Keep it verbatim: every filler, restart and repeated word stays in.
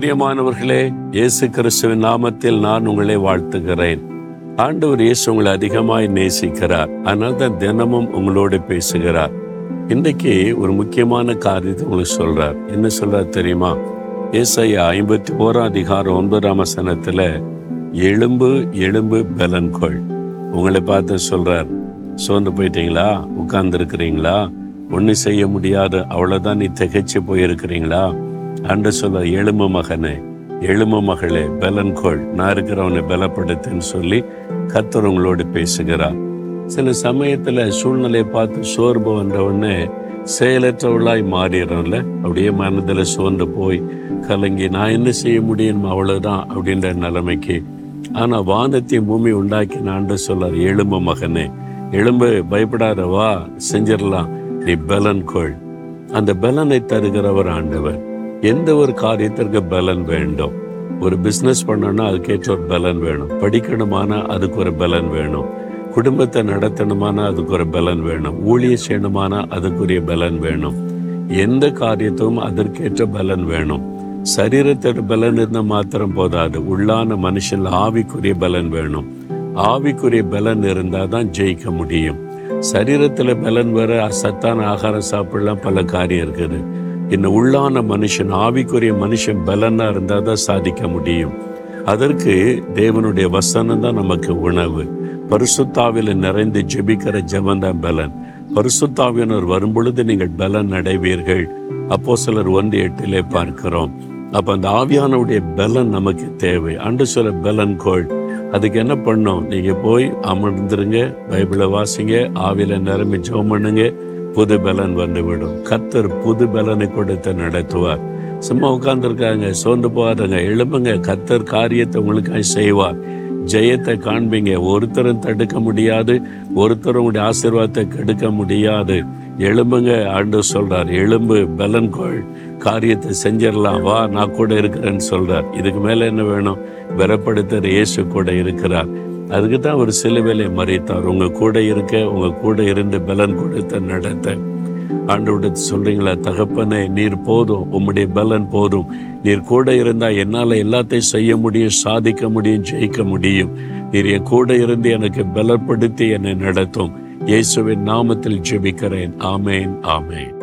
பிரியமானவர்களே, இயேசு கிறிஸ்துவின் நாமத்தில் நான் உங்களை வாழ்த்துகிறேன். ஆண்டவர் இயேசு உங்களை அதிகமாய் நேசிக்கிறார். அதனால் தான் தினமும் உங்களோடு பேசுகிறார். இன்றைக்கு ஒரு முக்கியமான காரியத்தை உங்களுக்கு சொல்றார். என்ன சொல்றார் தெரியுமா? ஏசாயா ஐம்பத்தி ஓராம் அதிகாரம் ஒன்பதாம் வசனத்துல, எலும்பு எலும்பு பலன்கொள். உங்களை பார்த்து சொல்றார், சோர்ந்து போயிட்டீங்களா? உட்கார்ந்து இருக்கிறீங்களா? ஒன்றும் செய்ய முடியாது, அவ்வளோதான், நீ திகைச்சு போயிருக்கிறீங்களா? அன்று சொல்ல, எலும்பு மகனே, எலும்பு மகளே, பலன்கொள், நான் இருக்கிறவனை பலப்படுத்துன்னு சொல்லி கர்த்தர் உங்களோடு பேசுகிறார். சில சமயத்தில் சூழ்நிலையை பார்த்து சோர்வு வந்தவுடனே செயலற்றவளாய் மாறிடுறோம்ல, அப்படியே மனதில் சோர்ந்து போய் கலங்கி நான் என்ன செய்ய முடியும், அவ்வளோதான் அப்படின்ற நிலைமைக்கு. ஆனால் வானத்தை பூமி உண்டாக்கி நான்ன்று சொல்றார், எலும்பு மகனே, எலும்பு, பயப்படாதவா, செஞ்சிடலாம், நீ பலன்கொள். அந்த பலனை தருகிறவர் ஆண்டவர். எந்த ஒரு காரியத்திற்கு பலன் வேண்டும். ஒரு பிஸ்னஸ் பண்ணோன்னா அதுக்கேற்ற ஒரு பலன் வேணும். படிக்கணுமானா அதுக்கு ஒரு பலன் வேணும். குடும்பத்தை நடத்தணுமானா அதுக்கு ஒரு பலன் வேணும். ஊழியம் செய்யணுமானா அதுக்குரிய பலன் வேணும். எந்த காரியத்தும் அதற்கேற்ற பலன் வேணும். சரீரத்திற்கு பலன் இருந்தால் மாத்திரம் போதாது, உள்ளான மனுஷன் ஆவிக்குரிய பலன் வேணும். ஆவிக்குரிய பலன் இருந்தால் தான் ஜெயிக்க முடியும். சரீரத்தில் பலன் வர சத்தான ஆகாரம் சாப்பிடலாம், பல காரியம் இருக்குது. இன்னும் உள்ளான மனுஷன், ஆவிக்குரிய மனுஷன் பலனாக இருந்தால் தான் சாதிக்க முடியும். அதற்கு தேவனுடைய வசனம் தான் நமக்கு உணவு. பரிசுத்தாவில நிறைந்து ஜெபிக்கிற ஜெபந்தான் பலன். பரிசுத்தாவியினர் வரும் பொழுது நீங்கள் பலன் அடைவீர்கள். அப்போஸ்தலர் ஒன்று எட்டிலே பார்க்கிறோம். அப்போ அந்த ஆவியானுடைய பலன் நமக்கு தேவை. அன்று சொல்ல, பலன்கொள். அதுக்கு என்ன பண்ணோம்? நீங்கள் போய் அமர்ந்துருங்க, பைபிளை வாசிங்க, ஆவியில் நிரம்பி ஜெபம் பண்ணுங்க, புது பலன் வந்துவிடும். கர்த்தர் புது பலனை கொடுத்து நடத்துவார். சும்மா உட்கார்ந்துருக்காங்க, சோர்ந்து போகாதங்க, எழும்புங்க, கர்த்தர் காரியத்தை உங்களுக்காக செய்வார். ஜெயத்தை காண்பீங்க. ஒருத்தரும் தடுக்க முடியாது, ஒருத்தரும் உங்களுடைய ஆசீர்வாதத்தை கெடுக்க முடியாது. எலும்புங்க, ஆண்டு சொல்றார், எலும்பு, பலன்கொள், காரியத்தை செஞ்சிடலாம், வா, நான் கூட இருக்கிறேன்னு சொல்றார். இதுக்கு மேலே என்ன வேணும்? பலப்படுத்துகிற இயேசு கூட இருக்கிறார். அதுக்கு தான் ஒரு சிலுவையிலே மறித்தார், உங்க கூட இருக்க, உங்க கூட இருந்து பலன் கொடுத்த நடத்த. ஆண்டோட சொல்றீங்களா, தகப்பனே, நீர் போதும், உம்முடைய பலன் போதும், நீர் கூட இருந்தா என்னால் எல்லாத்தையும் செய்ய முடியும், சாதிக்க முடியும், ஜெயிக்க முடியும். நீர் என் கூட இருந்து எனக்கு பலப்படுத்தி என்னை நடத்தும். இயேசுவின் நாமத்தில் ஜெபிக்கிறேன். ஆமேன், ஆமேன்.